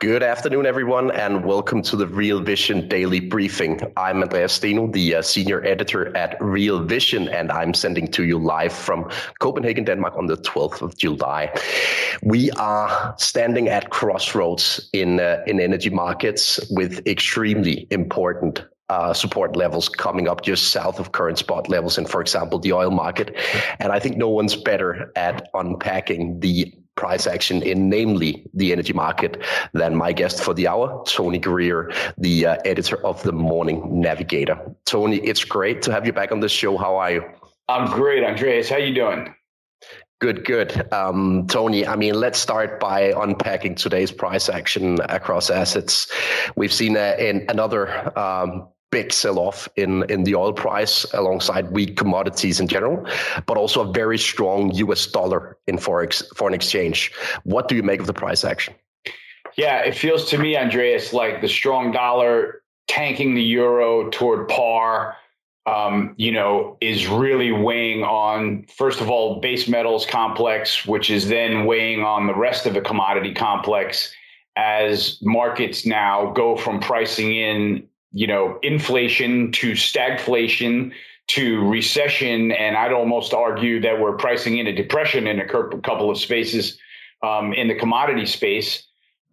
Good afternoon, everyone, and welcome to the Real Vision Daily Briefing. I'm Andreas Steno, the senior editor at Real Vision, and I'm sending to you live from Copenhagen, Denmark on the 12th of July. We are standing at crossroads in energy markets with extremely important support levels coming up just south of current spot levels in, for example, the oil market. And I think no one's better at unpacking the price action in, namely, the energy market than my guest for the hour, Tony Greer, the editor of the Morning Navigator. Tony, it's great to have you back on the show. How are you? I'm great, Andreas. How you doing? Good. Tony, I mean, let's start by unpacking today's price action across assets. We've seen another big sell-off in the oil price alongside weak commodities in general, but also a very strong US dollar in foreign exchange. What do you make of the price action? Yeah, it feels to me, Andreas, like the strong dollar tanking the euro toward par, is really weighing on, first of all, base metals complex, which is then weighing on the rest of the commodity complex as markets now go from pricing in inflation to stagflation to recession. And I'd almost argue that we're pricing in a depression in a couple of spaces in the commodity space.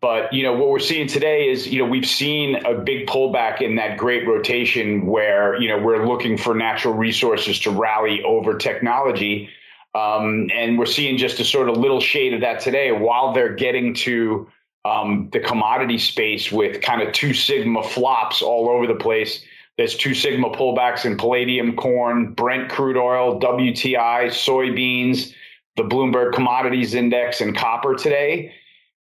But, what we're seeing today is, we've seen a big pullback in that great rotation where, we're looking for natural resources to rally over technology. And we're seeing just a sort of little shade of that today while they're getting to the commodity space with kind of two sigma flops all over the place. There's two sigma pullbacks in palladium, corn, Brent crude oil, WTI, soybeans, the Bloomberg Commodities Index, and copper today.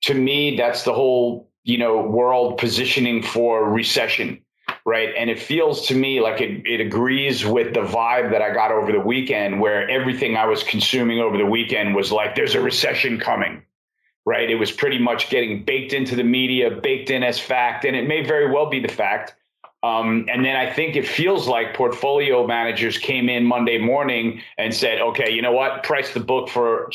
To me, that's the whole, world positioning for recession, right? And it feels to me like it agrees with the vibe that I got over the weekend, where everything I was consuming over the weekend was like, there's a recession coming. Right. It was pretty much getting baked into the media, baked in as fact, and it may very well be the fact. And then I think it feels like portfolio managers came in Monday morning and said, OK, you know what? Price the book for,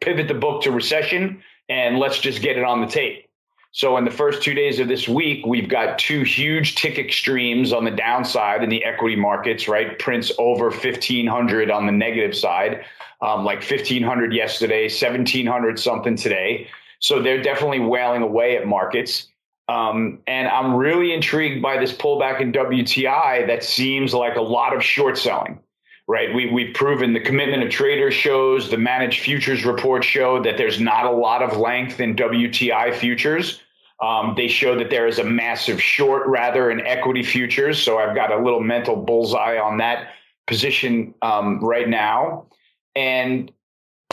pivot the book to recession and let's just get it on the tape. So in the first 2 days of this week, we've got two huge tick extremes on the downside in the equity markets, right? Prints over 1,500 on the negative side, like 1,500 yesterday, 1,700 something today. So they're definitely wailing away at markets. And I'm really intrigued by this pullback in WTI that seems like a lot of short selling. Right. We've proven the commitment of traders shows, the managed futures report showed that there's not a lot of length in WTI futures. They show that there is a massive short rather in equity futures. So I've got a little mental bullseye on that position right now. And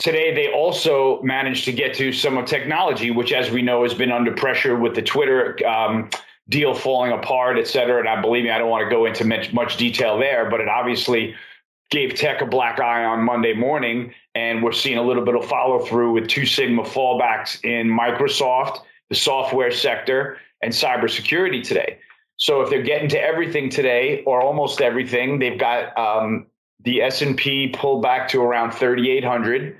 today they also managed to get to some of technology, which, as we know, has been under pressure with the Twitter deal falling apart, et cetera. And I don't want to go into much detail there, but it obviously gave tech a black eye on Monday morning, and we're seeing a little bit of follow through with two sigma fallbacks in Microsoft, the software sector, and cybersecurity today. So if they're getting to everything today, or almost everything, they've got the S&P pulled back to around 3,800.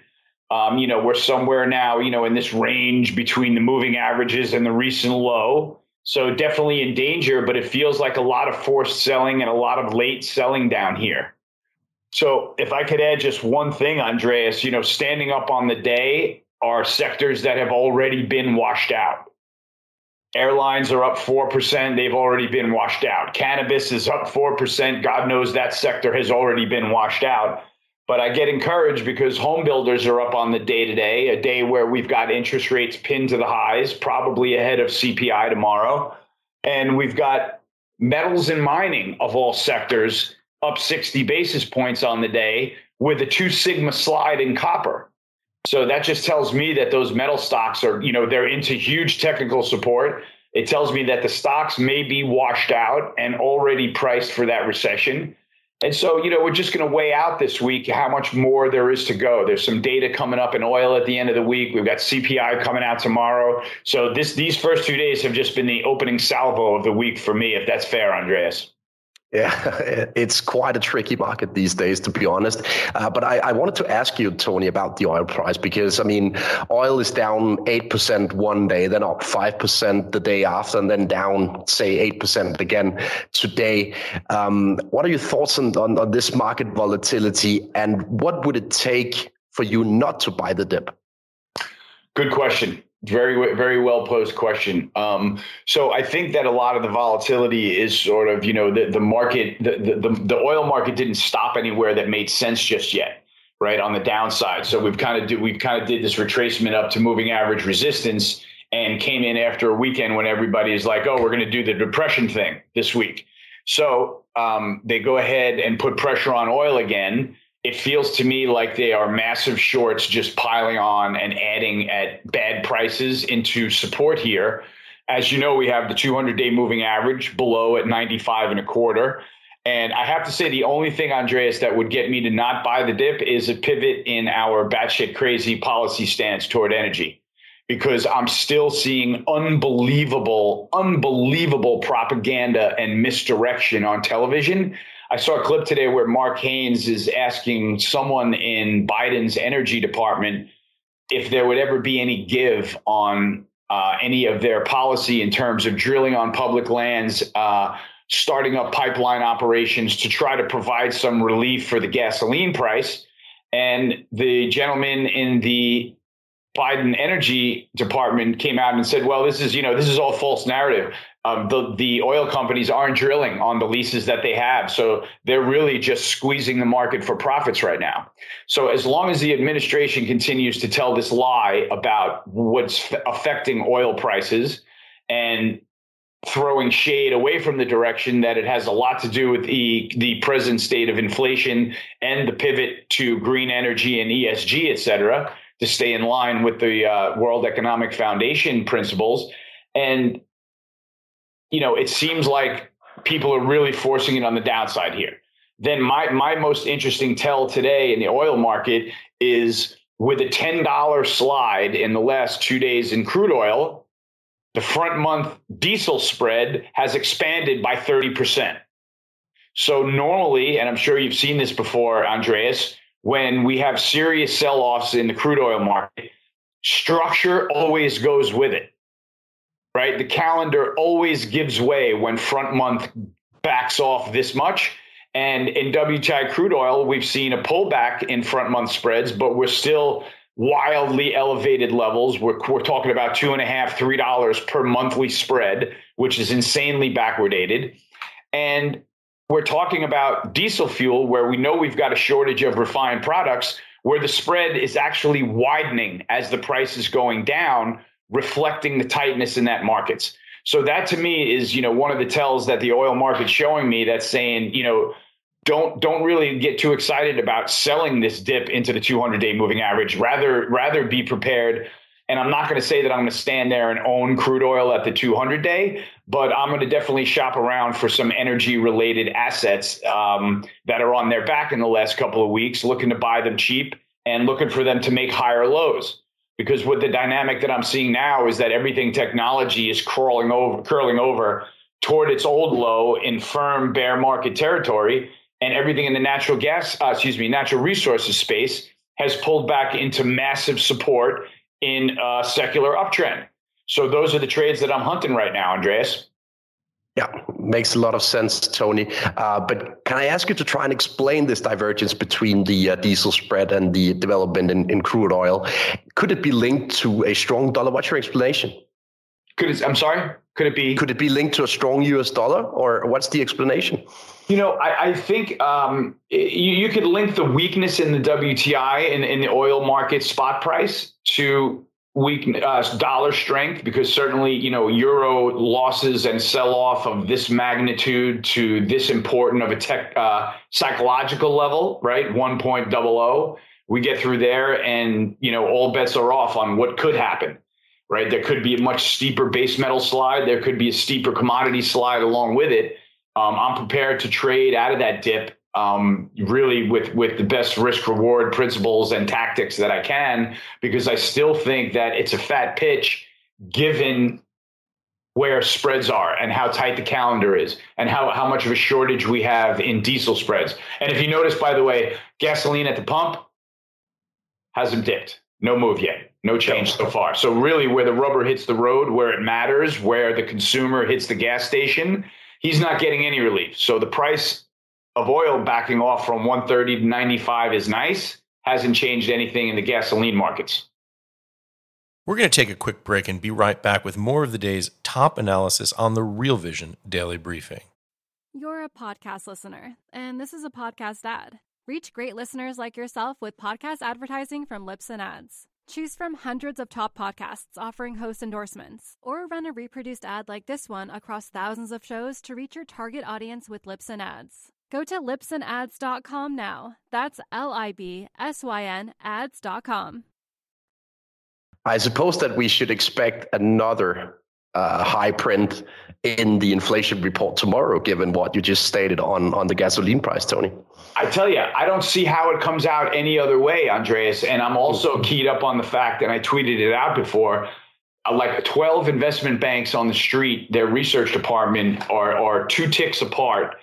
We're somewhere now, in this range between the moving averages and the recent low. So definitely in danger, but it feels like a lot of forced selling and a lot of late selling down here. So if I could add just one thing, Andreas, standing up on the day are sectors that have already been washed out. Airlines are up 4%. They've already been washed out. Cannabis is up 4%. God knows that sector has already been washed out. But I get encouraged because home builders are up on the day today, a day where we've got interest rates pinned to the highs, probably ahead of CPI tomorrow. And we've got metals and mining of all sectors up 60 basis points on the day with a 2 sigma slide in copper. So that just tells me that those metal stocks are, they're into huge technical support. It tells me that the stocks may be washed out and already priced for that recession. And so, we're just going to weigh out this week how much more there is to go. There's some data coming up in oil at the end of the week. We've got CPI coming out tomorrow. So these first 2 days have just been the opening salvo of the week for me, if that's fair, Andreas. Yeah, it's quite a tricky market these days, to be honest. But I wanted to ask you, Tony, about the oil price, because, oil is down 8% one day, then up 5% the day after, and then down, say, 8% again today. What are your thoughts on this market volatility, and what would it take for you not to buy the dip? Good question. Very, very well posed question. So I think that a lot of the volatility is sort of, the market, the oil market didn't stop anywhere that made sense just yet, right, on the downside. So we've kind of did this retracement up to moving average resistance and came in after a weekend when everybody is like, oh, we're going to do the depression thing this week. So they go ahead and put pressure on oil again. It feels to me like they are massive shorts just piling on and adding at bad prices into support here. As you know, we have the 200-day moving average below at 95.25. And I have to say the only thing, Andreas, that would get me to not buy the dip is a pivot in our batshit crazy policy stance toward energy, because I'm still seeing unbelievable propaganda and misdirection on television. I saw a clip today where Mark Haynes is asking someone in Biden's energy department if there would ever be any give on any of their policy in terms of drilling on public lands, starting up pipeline operations to try to provide some relief for the gasoline price. And the gentleman in the Biden energy department came out and said, well, this is all false narrative. The oil companies aren't drilling on the leases that they have. So they're really just squeezing the market for profits right now. So as long as the administration continues to tell this lie about what's affecting oil prices and throwing shade away from the direction that it has a lot to do with the present state of inflation and the pivot to green energy and ESG, et cetera, to stay in line with the World Economic Foundation principles. And it seems like people are really forcing it on the downside here. Then my most interesting tell today in the oil market is with a $10 slide in the last 2 days in crude oil, the front month diesel spread has expanded by 30%. So normally, and I'm sure you've seen this before, Andreas, when we have serious sell-offs in the crude oil market, structure always goes with it. Right. The calendar always gives way when front month backs off this much. And in WTI crude oil, we've seen a pullback in front month spreads, but we're still wildly elevated levels. We're talking about $2.5, $3 per monthly spread, which is insanely backwardated. And we're talking about diesel fuel, where we know we've got a shortage of refined products, where the spread is actually widening as the price is going down, reflecting the tightness in that markets. So that to me is, one of the tells that the oil market's showing me that's saying, don't really get too excited about selling this dip into the 200-day moving average. Rather be prepared. And I'm not going to say that I'm going to stand there and own crude oil at the 200-day, but I'm going to definitely shop around for some energy-related assets that are on their back in the last couple of weeks, looking to buy them cheap and looking for them to make higher lows. Because what the dynamic that I'm seeing now is that everything technology is curling over toward its old low in firm bear market territory, and everything in the natural resources space has pulled back into massive support in a secular uptrend. So those are the trades that I'm hunting right now, Andreas. Yeah, makes a lot of sense, Tony. But can I ask you to try and explain this divergence between the diesel spread and the development in crude oil? Could it be linked to a strong dollar? What's your explanation? Could it be linked to a strong US dollar, or what's the explanation? You know, I think you could link the weakness in the WTI in the oil market spot price to weak dollar strength, because certainly, you know, euro losses and sell off of this magnitude to this important of a tech psychological level, right? 1.00, we get through there and, you know, all bets are off on what could happen, right? There could be a much steeper base metal slide. There could be a steeper commodity slide along with it. I'm prepared to trade out of that dip really with the best risk reward principles and tactics that I can, because I still think that it's a fat pitch given where spreads are and how tight the calendar is and how much of a shortage we have in diesel spreads. And if you notice, by the way, gasoline at the pump hasn't dipped. No move yet. No change so far. So really where the rubber hits the road, where it matters, where the consumer hits the gas station, he's not getting any relief. So the price of oil backing off from 130 to 95 is nice, hasn't changed anything in the gasoline markets. We're going to take a quick break and be right back with more of the day's top analysis on the Real Vision Daily Briefing. You're a podcast listener, and this is a podcast ad. Reach great listeners like yourself with podcast advertising from Libsyn Ads. Choose from hundreds of top podcasts offering host endorsements, or run a reproduced ad like this one across thousands of shows to reach your target audience with Libsyn Ads. Go to libsynads.com now. That's libsyn ads.com. I suppose that we should expect another high print in the inflation report tomorrow, given what you just stated on the gasoline price, Tony. I tell you, I don't see how it comes out any other way, Andreas. And I'm also keyed up on the fact, and I tweeted it out before, like 12 investment banks on the street, their research department are 2 ticks apart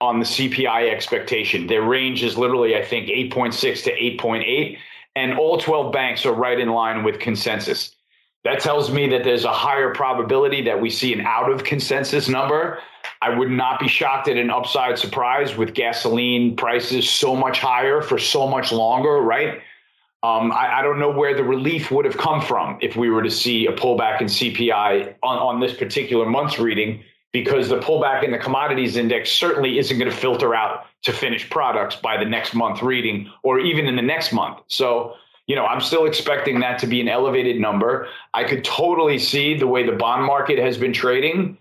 on the CPI expectation. Their range is literally, I think, 8.6 to 8.8, and all 12 banks are right in line with consensus. That tells me that there's a higher probability that we see an out of consensus number. I would not be shocked at an upside surprise with gasoline prices so much higher for so much longer, right? I don't know where the relief would have come from if we were to see a pullback in CPI on this particular month's reading, because the pullback in the commodities index certainly isn't going to filter out to finished products by the next month reading or even in the next month. So, you know, I'm still expecting that to be an elevated number. I could totally see the way the bond market has been trading.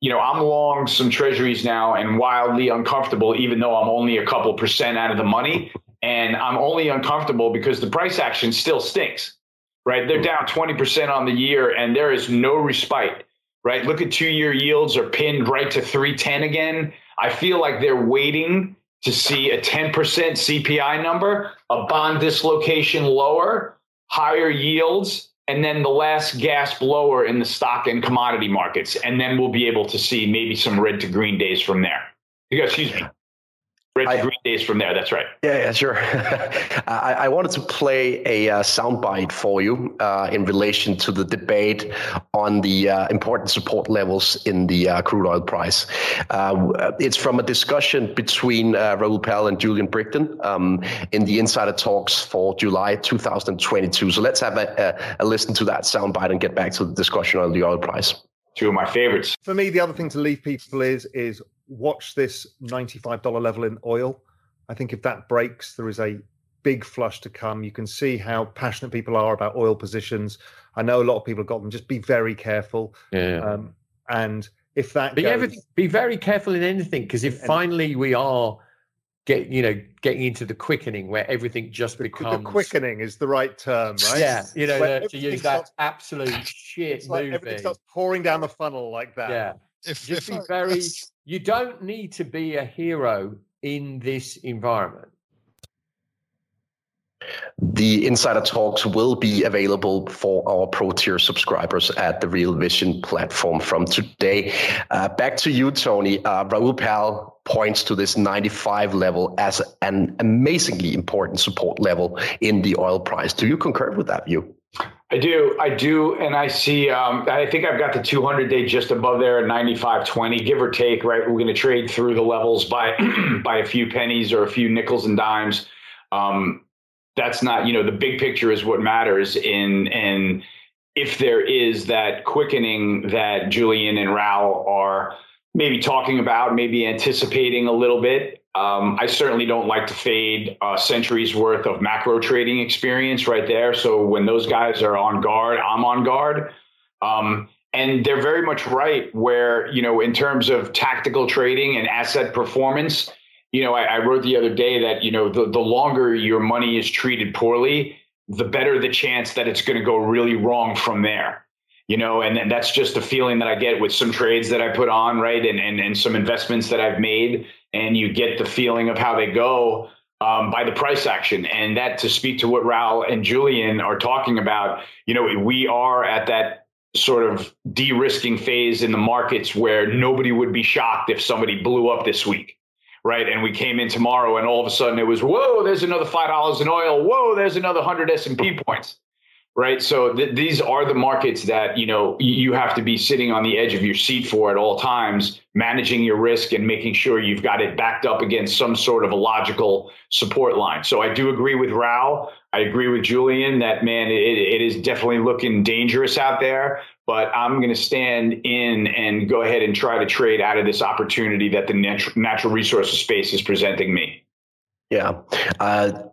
You know, I'm long some treasuries now and wildly uncomfortable, even though I'm only a couple % out of the money. And I'm only uncomfortable because the price action still stinks, right? They're down 20% on the year and there is no respite. Right. Look at 2-year yields are pinned right to 310 again. I feel like they're waiting to see a 10% CPI number, a bond dislocation lower, higher yields, and then the last gasp lower in the stock and commodity markets. And then we'll be able to see maybe some red to green days from there. Excuse me. Green days from there. That's right. Yeah, sure. I wanted to play a soundbite for you in relation to the debate on the important support levels in the crude oil price. It's from a discussion between Raoul Pal and Julian Brickton in the Insider Talks for July 2022. So let's have a listen to that soundbite and get back to the discussion on the oil price. Two of my favorites. For me, the other thing to leave people is watch this $95 level in oil. I think if that breaks, there is a big flush to come. You can see how passionate people are about oil positions. I know a lot of people have got them. Just be very careful. Yeah. And if that goes, be very careful in anything, because if finally we are getting into the quickening where everything just becomes... The quickening is the right term, right? Yeah, you know, to use that absolute shit it's movie. Like everything starts pouring down the funnel like that. Yeah. You don't need to be a hero in this environment. The Insider Talks will be available for our pro-tier subscribers at the Real Vision platform from today. Back to you, Tony. Raoul Pal points to this 95 level as an amazingly important support level in the oil price. Do you concur with that view? I do. And I see, I think I've got the 200-day just above there at 95.20, give or take, right? We're going to trade through the levels by by a few pennies or a few nickels and dimes. That's not, you know, the big picture is what matters. And if there is that quickening that Julian and Raoul are maybe talking about, maybe anticipating a little bit, I certainly don't like to fade centuries worth of macro trading experience right there. So when those guys are on guard, I'm on guard. And they're very much right where, you know, in terms of tactical trading and asset performance, you know, I wrote the other day that, you know, the longer your money is treated poorly, the better the chance that it's going to go really wrong from there. You know, and that's just the feeling that I get with some trades that I put on, right? And some investments that I've made, and you get the feeling of how they go by the price action. And that, to speak to what Raoul and Julian are talking about, you know, we are at that sort of de-risking phase in the markets where nobody would be shocked if somebody blew up this week. Right. And we came in tomorrow and all of a sudden it was, whoa, there's another $5 in oil. Whoa, there's another 100 S&P points. Right. So these are the markets that, you know, you have to be sitting on the edge of your seat for at all times, managing your risk and making sure you've got it backed up against some sort of a logical support line. So I do agree with Raoul. I agree with Julian that, man, it is definitely looking dangerous out there. But I'm going to stand in and go ahead and try to trade out of this opportunity that the natural resources space is presenting me. Yeah.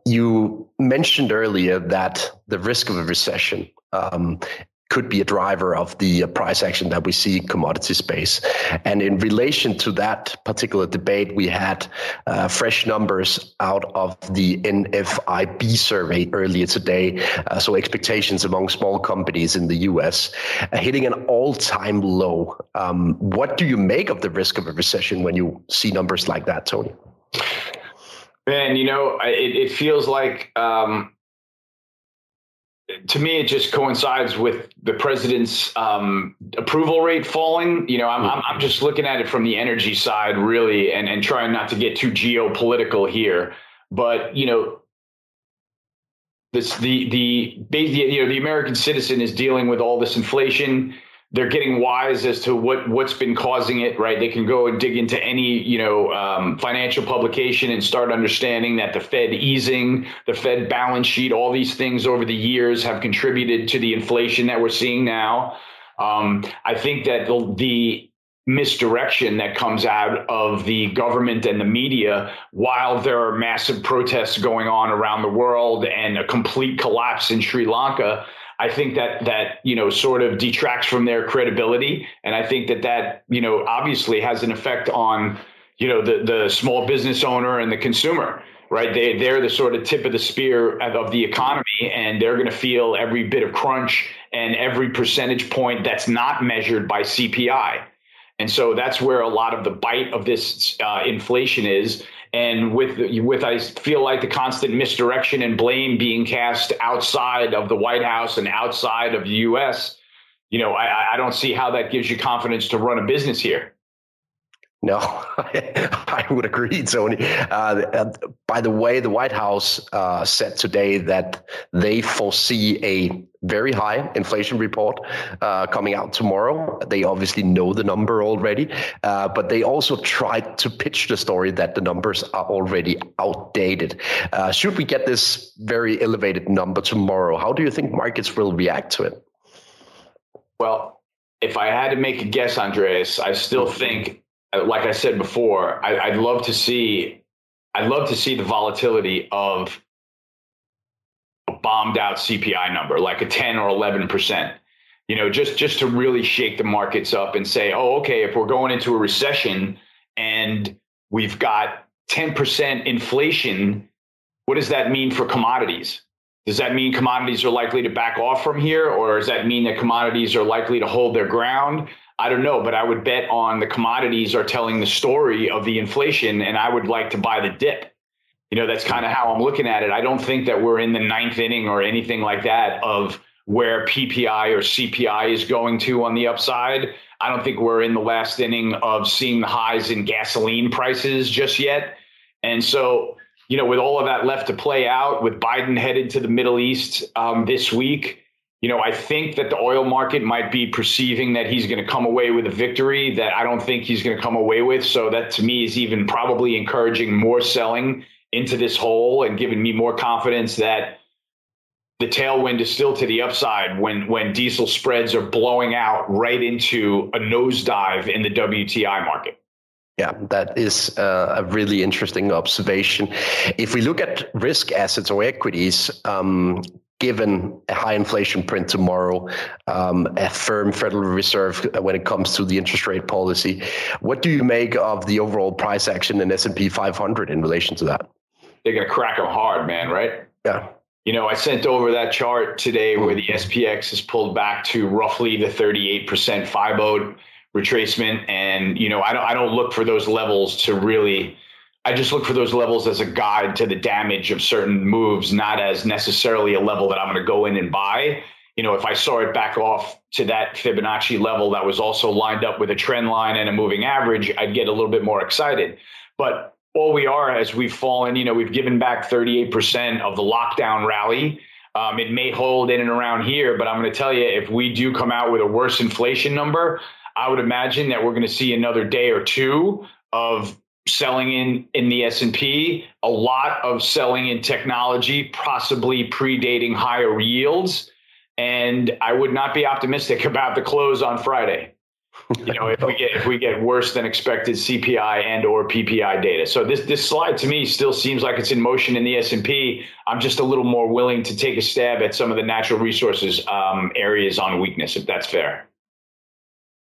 You mentioned earlier that the risk of a recession could be a driver of the price action that we see in commodity space. And in relation to that particular debate, we had fresh numbers out of the NFIB survey earlier today. So expectations among small companies in the US hitting an all-time low. What do you make of the risk of a recession when you see numbers like that, Tony? Man, you know, it feels like... to me, it just coincides with the president's approval rate falling. You know, I'm just looking at it from the energy side, really, and trying not to get too geopolitical here. But, you know, the American citizen is dealing with all this inflation. They're getting wise as to what's been causing it, right? They can go and dig into any, you know, financial publication and start understanding that the Fed easing, the Fed balance sheet, all these things over the years have contributed to the inflation that we're seeing now. I think that the misdirection that comes out of the government and the media, while there are massive protests going on around the world and a complete collapse in Sri Lanka, I think that, you know, sort of detracts from their credibility. And I think that, you know, obviously has an effect on, you know, the small business owner and the consumer, right? They're the sort of tip of the spear of the economy, and they're going to feel every bit of crunch and every percentage point that's not measured by CPI. And so that's where a lot of the bite of this inflation is. And with I feel like the constant misdirection and blame being cast outside of the White House and outside of the U.S., you know, I don't see how that gives you confidence to run a business here. No, I would agree, Tony. By the way, the White House said today that they foresee a very high inflation report coming out tomorrow. They obviously know the number already, but they also tried to pitch the story that the numbers are already outdated. Should we get this very elevated number tomorrow? How do you think markets will react to it? Well, if I had to make a guess, Andreas, I still think, like I said before, I'd love to see the volatility of a bombed out CPI number, like a 10 or 11%, you know, just to really shake the markets up and say, oh, OK, if we're going into a recession and we've got 10% inflation, what does that mean for commodities? Does that mean commodities are likely to back off from here, or does that mean that commodities are likely to hold their ground? I don't know, but I would bet on the commodities are telling the story of the inflation, and I would like to buy the dip. You know, that's kind of how I'm looking at it. I don't think that we're in the ninth inning or anything like that of where PPI or CPI is going to on the upside. I don't think we're in the last inning of seeing the highs in gasoline prices just yet. And so, you know, with all of that left to play out, with Biden headed to the Middle East this week, you know, I think that the oil market might be perceiving that he's going to come away with a victory that I don't think he's going to come away with. So that to me is even probably encouraging more selling into this hole and giving me more confidence that the tailwind is still to the upside when diesel spreads are blowing out right into a nosedive in the WTI market. Yeah, that is a really interesting observation. If we look at risk assets or equities, given a high inflation print tomorrow, a firm Federal Reserve when it comes to the interest rate policy, what do you make of the overall price action in S&P 500 in relation to that? They're going to crack them hard, man, right? Yeah. You know, I sent over that chart today where the SPX is pulled back to roughly the 38% 5/0 retracement. And, you know, I don't look for those levels to really... I just look for those levels as a guide to the damage of certain moves, not as necessarily a level that I'm going to go in and buy. You know, if I saw it back off to that Fibonacci level that was also lined up with a trend line and a moving average, I'd get a little bit more excited. But all we are, as we've fallen, you know, we've given back 38% of the lockdown rally. It may hold in and around here, but I'm going to tell you, if we do come out with a worse inflation number, I would imagine that we're going to see another day or two of selling in the S&P, a lot of selling in technology, possibly predating higher yields. And I would not be optimistic about the close on Friday, you know, if we get worse than expected CPI and or PPI data. So this slide to me still seems like it's in motion in the S&P. I'm just a little more willing to take a stab at some of the natural resources areas on weakness, if that's fair.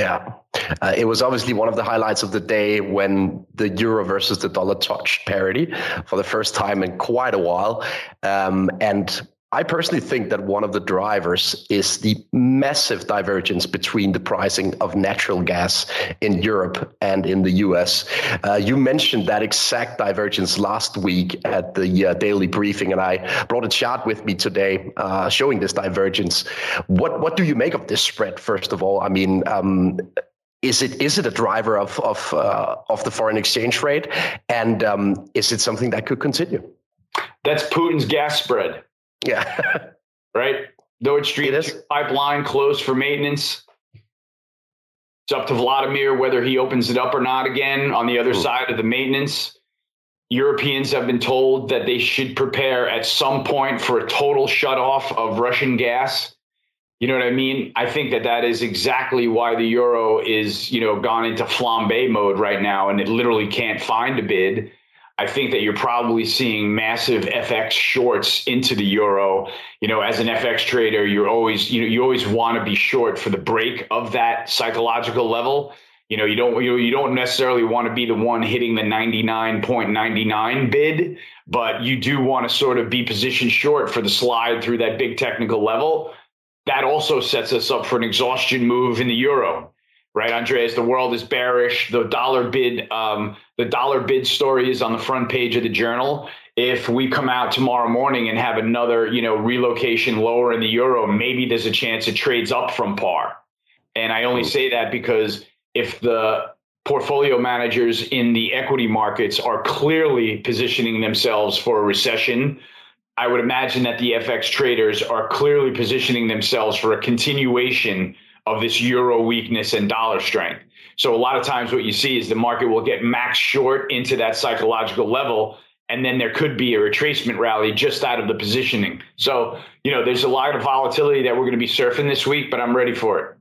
Yeah, it was obviously one of the highlights of the day when the euro versus the dollar touched parity for the first time in quite a while. And I personally think that one of the drivers is the massive divergence between the pricing of natural gas in Europe and in the US. You mentioned that exact divergence last week at the daily briefing, and I brought a chart with me today showing this divergence. What do you make of this spread, first of all? I mean, is it a driver of the foreign exchange rate? And is it something that could continue? That's Putin's gas spread. Yeah. Right. Nord Stream pipeline closed for maintenance. It's up to Vladimir whether he opens it up or not again on the other side of the maintenance. Europeans have been told that they should prepare at some point for a total shutoff of Russian gas. You know what I mean? I think that is exactly why the euro is, you know, gone into flambe mode right now, and it literally can't find a bid. I think that you're probably seeing massive FX shorts into the euro. You know, as an FX trader, you always want to be short for the break of that psychological level. You know, you don't necessarily want to be the one hitting the 99.99 bid, but you do want to sort of be positioned short for the slide through that big technical level. That also sets us up for an exhaustion move in the euro. Right, Andreas, the world is bearish. The dollar bid story is on the front page of the Journal. If we come out tomorrow morning and have another, you know, relocation lower in the euro, maybe there's a chance it trades up from par. And I only say that because if the portfolio managers in the equity markets are clearly positioning themselves for a recession, I would imagine that the FX traders are clearly positioning themselves for a continuation of this euro weakness and dollar strength. So a lot of times what you see is the market will get max short into that psychological level, and then there could be a retracement rally just out of the positioning. So, you know, there's a lot of volatility that we're going to be surfing this week, but I'm ready for it.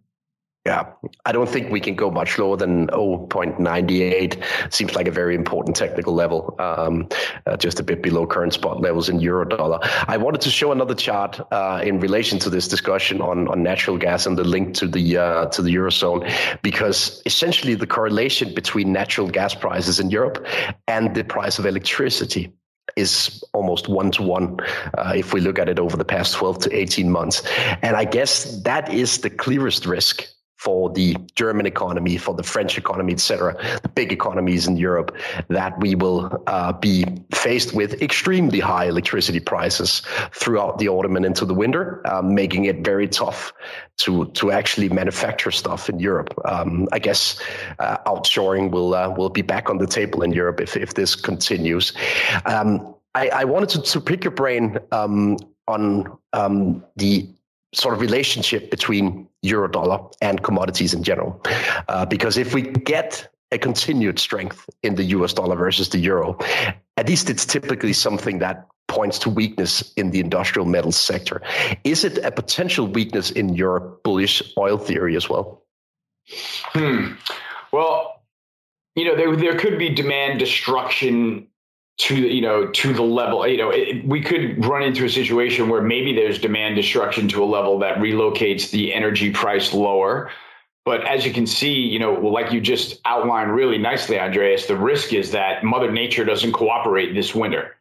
Yeah, I don't think we can go much lower than 0.98. Seems like a very important technical level, just a bit below current spot levels in euro dollar. I wanted to show another chart in relation to this discussion on natural gas and the link to the eurozone, because essentially the correlation between natural gas prices in Europe and the price of electricity is almost one-to-one if we look at it over the past 12 to 18 months. And I guess that is the clearest risk for the German economy, for the French economy, et cetera, the big economies in Europe, that we will be faced with extremely high electricity prices throughout the autumn and into the winter, making it very tough to actually manufacture stuff in Europe. I guess outshoring will be back on the table in Europe if this continues. I wanted to pick your brain on the sort of relationship between euro dollar and commodities in general, because if we get a continued strength in the US dollar versus the euro, at least it's typically something that points to weakness in the industrial metals sector. Is it a potential weakness in your bullish oil theory as well? Well, you know, there could be demand destruction to the level, we could run into a situation where maybe there's demand destruction to a level that relocates the energy price lower. But as you can see, like you just outlined really nicely, Andreas, the risk is that Mother Nature doesn't cooperate this winter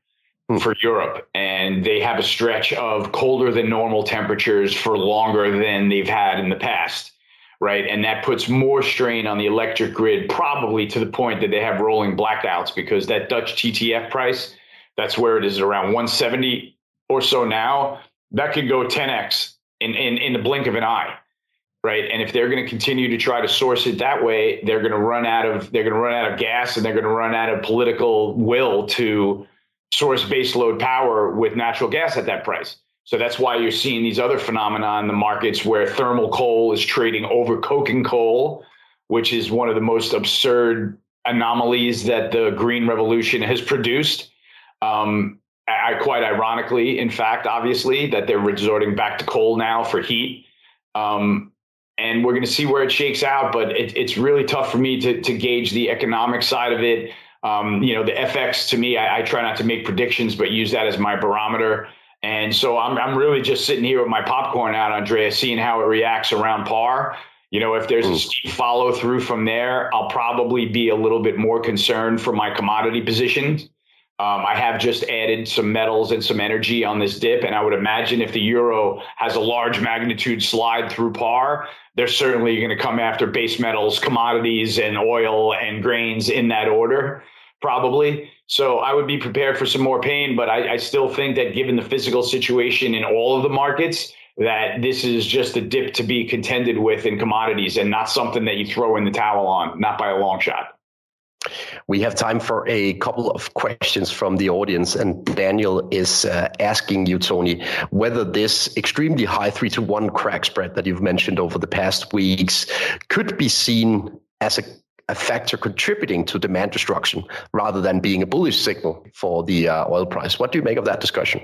for Europe. And they have a stretch of colder than normal temperatures for longer than they've had in the past. Right. And that puts more strain on the electric grid, probably to the point that they have rolling blackouts, because that Dutch TTF price, that's where it is, around 170 or so now, that could go 10x in the blink of an eye. Right. And if they're going to continue to try to source it that way, they're going to run out of gas, and they're going to run out of political will to source baseload power with natural gas at that price. So that's why you're seeing these other phenomena in the markets where thermal coal is trading over coking coal, which is one of the most absurd anomalies that the Green Revolution has produced. I quite ironically, in fact, obviously, that they're resorting back to coal now for heat. And we're going to see where it shakes out, but it's really tough for me to gauge the economic side of it. The FX, to me, I try not to make predictions, but use that as my barometer. And so I'm really just sitting here with my popcorn out, Andreas, seeing how it reacts around par. If there's a steep follow through from there, I'll probably be a little bit more concerned for my commodity positions. I have just added some metals and some energy on this dip. And I would imagine if the euro has a large magnitude slide through par, they're certainly going to come after base metals, commodities, and oil and grains in that order, probably. So I would be prepared for some more pain, but I still think that given the physical situation in all of the markets, that this is just a dip to be contended with in commodities, and not something that you throw in the towel on, not by a long shot. We have time for a couple of questions from the audience, and Daniel is asking you, Tony, whether this extremely high 3-to-1 crack spread that you've mentioned over the past weeks could be seen as a factor contributing to demand destruction rather than being a bullish signal for the oil price. What do you make of that discussion?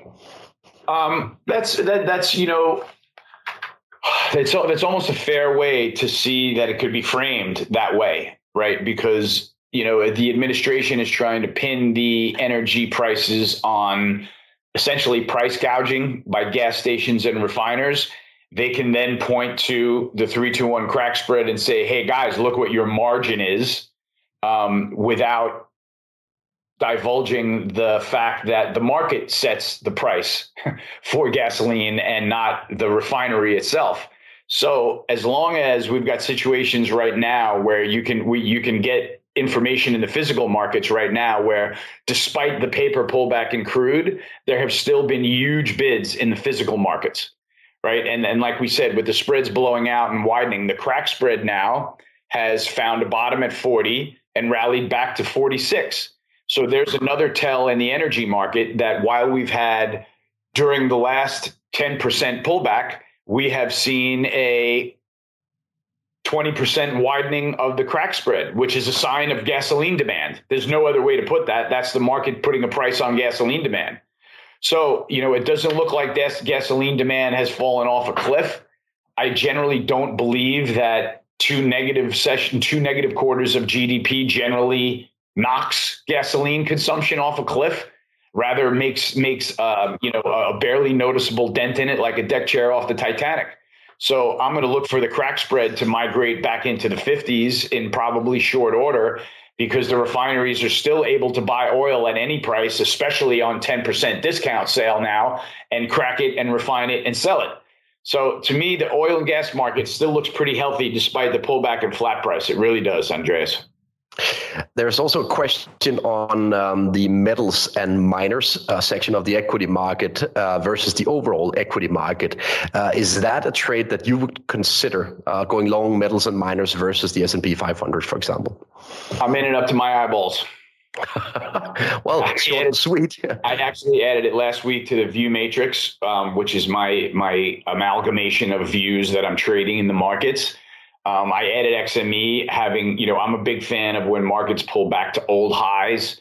That's almost a fair way to see that it could be framed that way, right? Because, the administration is trying to pin the energy prices on essentially price gouging by gas stations and refiners. They can then point to the 3-to-1 crack spread and say, hey, guys, look what your margin is, without divulging the fact that the market sets the price for gasoline and not the refinery itself. So as long as we've got situations right now where you can get information in the physical markets right now where, despite the paper pullback in crude, there have still been huge bids in the physical markets. Right. And like we said, with the spreads blowing out and widening, the crack spread now has found a bottom at 40 and rallied back to 46. So there's another tell in the energy market that while we've had, during the last 10% pullback, we have seen a 20% widening of the crack spread, which is a sign of gasoline demand. There's no other way to put that. That's the market putting a price on gasoline demand. So, it doesn't look like gasoline demand has fallen off a cliff. I generally don't believe that two negative quarters of GDP generally knocks gasoline consumption off a cliff, rather makes a barely noticeable dent in it, like a deck chair off the Titanic. So I'm going to look for the crack spread to migrate back into the 50s in probably short order, because the refineries are still able to buy oil at any price, especially on 10% discount sale now, and crack it and refine it and sell it. So to me, the oil and gas market still looks pretty healthy despite the pullback in flat price. It really does, Andreas. There's also a question on the metals and miners section of the equity market versus the overall equity market. Is that a trade that you would consider going long metals and miners versus the S&P 500, for example? I'm in it up to my eyeballs. Well, short and sweet. I actually added it last week to the view matrix, which is my amalgamation of views that I'm trading in the markets. I added XME, I'm a big fan of when markets pull back to old highs.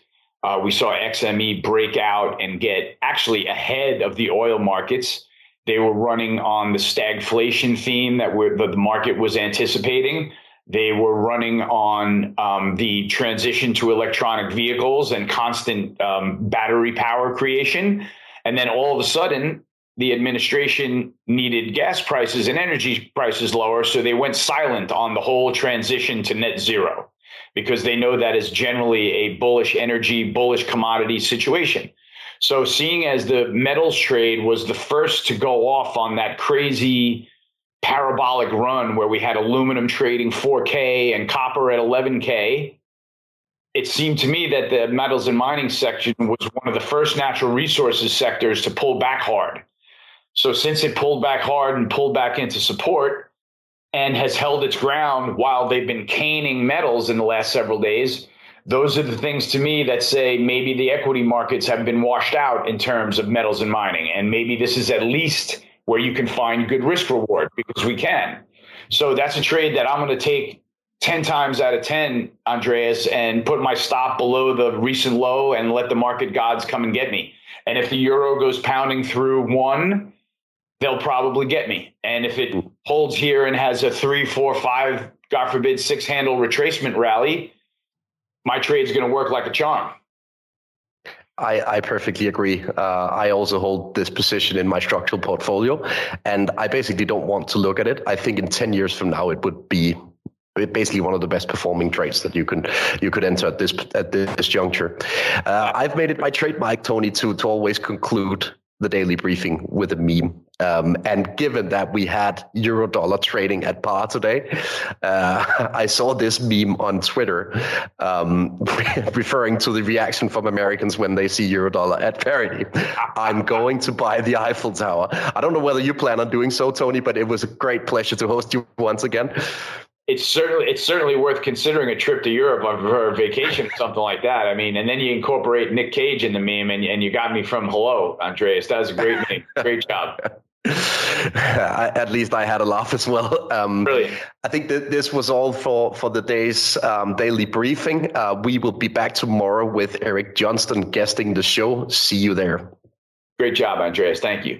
We saw XME break out and get actually ahead of the oil markets. They were running on the stagflation theme that the market was anticipating. They were running on the transition to electronic vehicles and constant battery power creation. And then all of a sudden, the administration needed gas prices and energy prices lower, so they went silent on the whole transition to net zero, because they know that is generally a bullish energy, bullish commodity situation. So seeing as the metals trade was the first to go off on that crazy parabolic run where we had aluminum trading 4K and copper at 11K, it seemed to me that the metals and mining section was one of the first natural resources sectors to pull back hard. So since it pulled back hard and pulled back into support and has held its ground while they've been caning metals in the last several days, those are the things to me that say maybe the equity markets have been washed out in terms of metals and mining. And maybe this is at least where you can find good risk reward, because we can. So that's a trade that I'm going to take 10 times out of 10, Andreas, and put my stop below the recent low and let the market gods come and get me. And if the euro goes pounding through 1, they'll probably get me. And if it holds here and has a 3, 4, 5, God forbid, 6 handle retracement rally, my trade's going to work like a charm. I perfectly agree. I also hold this position in my structural portfolio, and I basically don't want to look at it. I think in 10 years from now, it would be basically one of the best performing trades that you could enter at this juncture. I've made it my trademark, Tony, to always conclude the daily briefing with a meme. And given that we had euro-dollar trading at par today, I saw this meme on Twitter referring to the reaction from Americans when they see euro-dollar at parity. I'm going to buy the Eiffel Tower. I don't know whether you plan on doing so, Tony, but it was a great pleasure to host you once again. It's certainly worth considering a trip to Europe or a vacation or something like that. I mean, and then you incorporate Nick Cage in the meme, and you got me from hello, Andreas. That was a great meme. Great job. At least I had a laugh as well. Brilliant. I think that this was all for the day's daily briefing. We will be back tomorrow with Eric Johnston guesting the show. See you there. Great job, Andreas. Thank you.